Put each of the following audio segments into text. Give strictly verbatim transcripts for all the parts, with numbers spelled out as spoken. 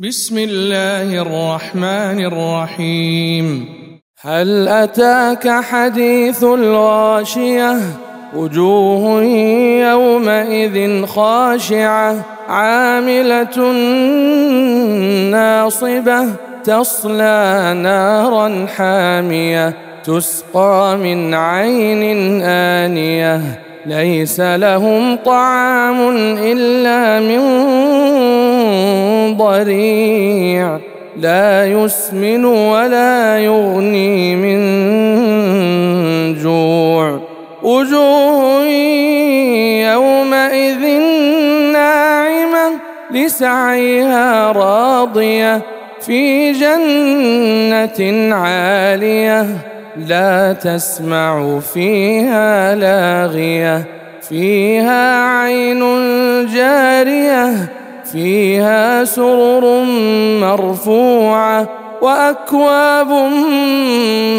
بسم الله الرحمن الرحيم. هل أتاك حديث الغاشية؟ وجوه يومئذ خاشعة عاملة ناصبة تصلى نارا حامية تسقى من عين آنية ليس لهم طعام إلا من ضريع لا يسمن ولا يغني من جوع. وجوه يومئذ ناعمة لسعيها راضية في جنة عالية لا تسمع فيها لاغية فيها عين جارية فيها سرر مرفوعة وأكواب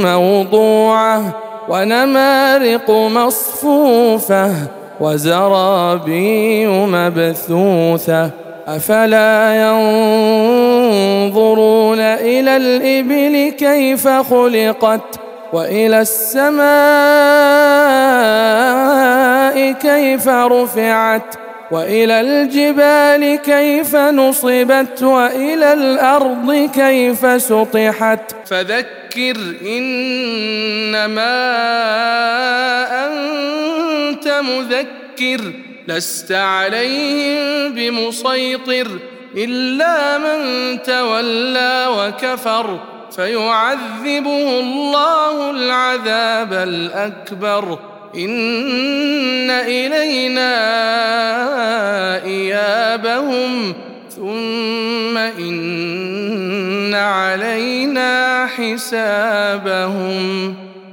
موضوعة ونمارق مصفوفة وزرابي مبثوثة أفلا ينظرون إلى الإبل كيف خلقت وإلى السماء كيف رفعت وإلى الجبال كيف نصبت وإلى الأرض كيف سطحت. فذكر إنما أنت مذكر لست عليهم بمسيطر إلا من تولى وكفر فيعذبه الله العذاب الأكبر. إن إلينا إيابهم ثم إن علينا حسابهم.